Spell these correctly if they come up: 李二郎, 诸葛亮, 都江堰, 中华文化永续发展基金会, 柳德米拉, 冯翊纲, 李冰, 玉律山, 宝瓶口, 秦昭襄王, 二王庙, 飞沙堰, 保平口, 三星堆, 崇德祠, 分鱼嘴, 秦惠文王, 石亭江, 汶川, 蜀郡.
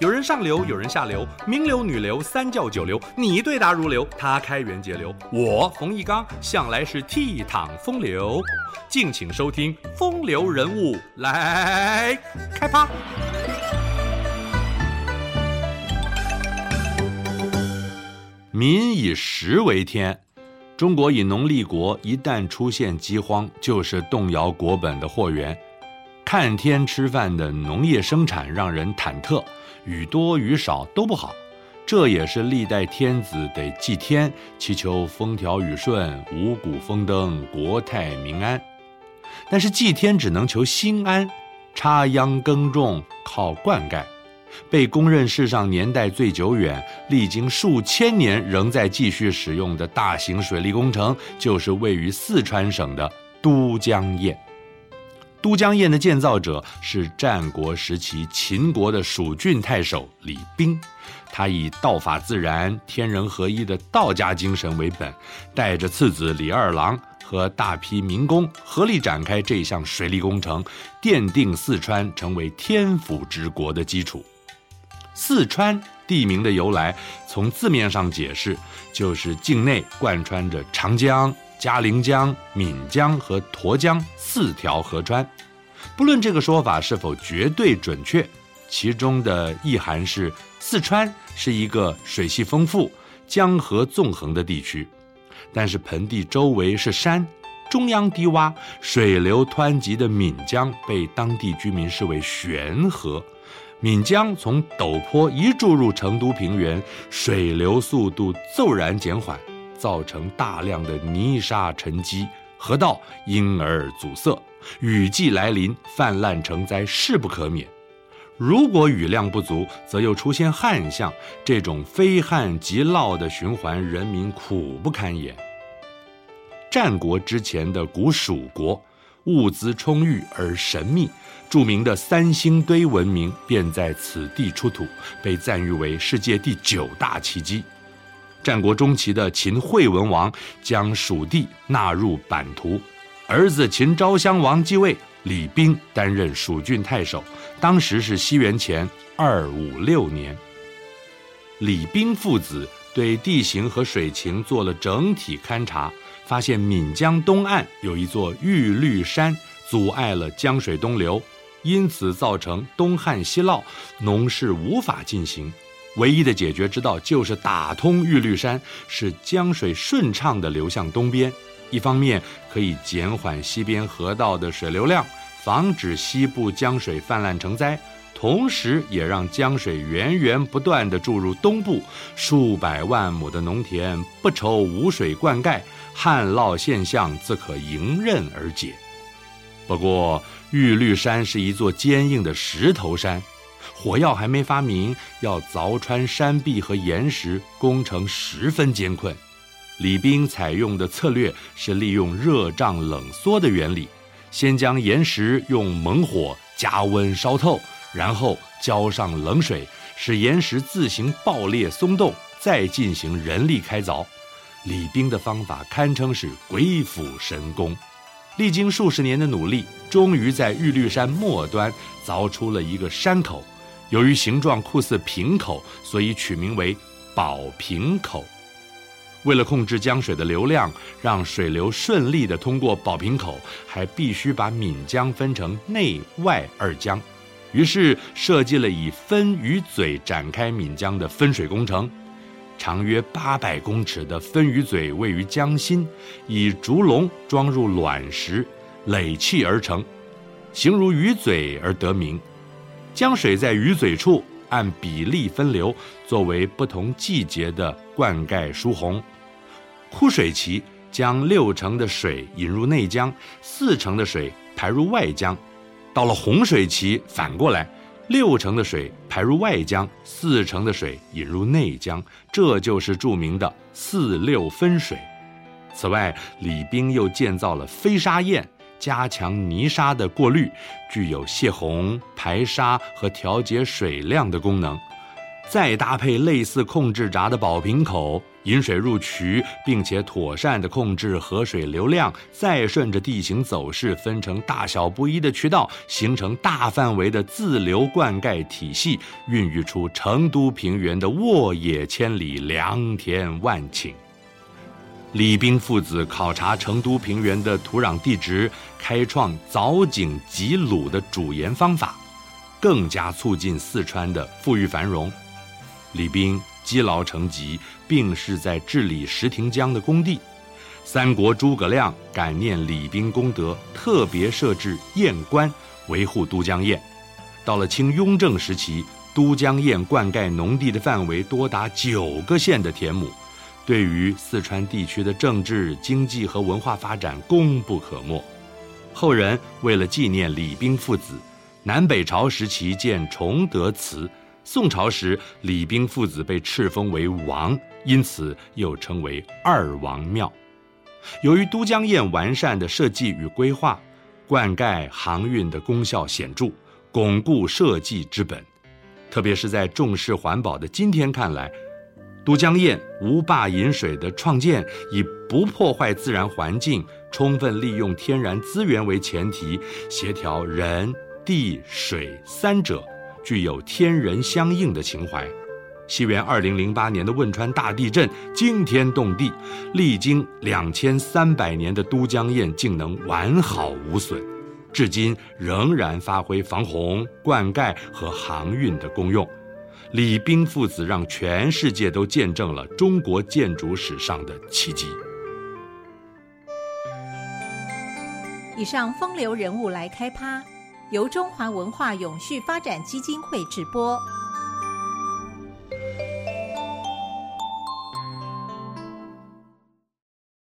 有人上流，有人下流，名流、女流、三教九流，你对答如流，他开源节流。我冯翊纲向来是倜傥风流。敬请收听《风流人物》，来开趴。民以食为天，中国以农立国，一旦出现饥荒，就是动摇国本的祸源。看天吃饭的农业生产让人忐忑，雨多雨少都不好，这也是历代天子得祭天，祈求风调雨顺、五谷丰登、国泰民安。但是祭天只能求心安，插秧耕种靠灌溉，被公认世上年代最久远、历经数千年仍在继续使用的大型水利工程，就是位于四川省的都江堰。都江堰的建造者是战国时期秦国的蜀郡太守李冰，他以道法自然、天人合一的道家精神为本，带着次子李二郎和大批民工合力展开这项水利工程，奠定四川成为天府之国的基础。四川地名的由来，从字面上解释，就是境内贯穿着长江、嘉陵江、岷江和沱江四条河川。不论这个说法是否绝对准确，其中的意涵是四川是一个水系丰富、江河纵横的地区，但是盆地周围是山，中央低洼，水流湍急的岷江被当地居民视为悬河。岷江从陡坡一注入成都平原，水流速度骤然减缓，造成大量的泥沙沉积，河道因而阻塞，雨季来临，泛滥成灾势不可免。如果雨量不足，则又出现旱象，这种非旱即涝的循环，人民苦不堪言。战国之前的古蜀国，物资充裕而神秘，著名的三星堆文明便在此地出土，被赞誉为世界第9大奇迹。战国中期的秦惠文王将蜀地纳入版图，儿子秦昭襄王继位，李冰担任蜀郡太守，当时是西元前256年。李冰父子对地形和水情做了整体勘察，发现岷江东岸有一座玉律山，阻碍了江水东流，因此造成东旱西涝，农事无法进行。唯一的解决之道就是打通玉律山，使江水顺畅地流向东边，一方面可以减缓西边河道的水流量，防止西部江水泛滥成灾，同时也让江水源源不断地注入东部，数百万亩的农田不愁无水灌溉，旱涝现象自可迎刃而解。不过玉律山是一座坚硬的石头山，火药还没发明，要凿穿山壁和岩石，工程十分艰困。李冰采用的策略是利用热胀冷缩的原理，先将岩石用猛火加温烧透，然后浇上冷水，使岩石自行爆裂松动，再进行人力开凿。李冰的方法堪称是鬼斧神工，历经数十年的努力，终于在玉律山末端凿出了一个山口。由于形状酷似瓶口，所以取名为宝瓶口。为了控制江水的流量，让水流顺利地通过宝瓶口，还必须把岷江分成内外2江，于是设计了以分鱼嘴展开岷江的分水工程。长约800公尺的分鱼嘴位于江心，以竹笼装入卵石，垒砌而成，形如鱼嘴而得名。江水在鱼嘴处按比例分流，作为不同季节的灌溉疏洪。枯水期将60%的水引入内江，40%的水排入外江。到了洪水期，反过来，60%的水排入外江，40%的水引入内江，这就是著名的4-6分水。此外，李冰又建造了飞沙堰，加强泥沙的过滤，具有泄洪、排沙和调节水量的功能。再搭配类似控制闸的保平口，引水入渠，并且妥善地控制河水流量，再顺着地形走势分成大小不一的渠道，形成大范围的自流灌溉体系，孕育出成都平原的沃野千里、良田万顷。李冰父子考察成都平原的土壤地质，开创凿井集卤的主研方法，更加促进四川的富裕繁荣。李冰积劳成疾，病逝在治理石亭江的工地。三国诸葛亮感念李冰功德，特别设置堰关，维护都江堰。到了清雍正时期，都江堰灌溉农地的范围多达9个县的田亩，对于四川地区的政治、经济和文化发展功不可没。后人为了纪念李冰父子，南北朝时期建崇德祠，宋朝时，李冰父子被敕封为王，因此又称为二王庙。由于都江堰完善的设计与规划，灌溉航运的功效显著，巩固社稷之本。特别是在重视环保的今天看来，都江堰无坝引水的创建，以不破坏自然环境、充分利用天然资源为前提，协调人、地、水三者，具有天人相应的情怀。西元2008年的汶川大地震惊天动地，历经2300年的都江堰竟能完好无损，至今仍然发挥防洪、灌溉和航运的功用。李冰父子让全世界都见证了中国建筑史上的奇迹。以上风流人物来开趴，由中华文化永续发展基金会直播。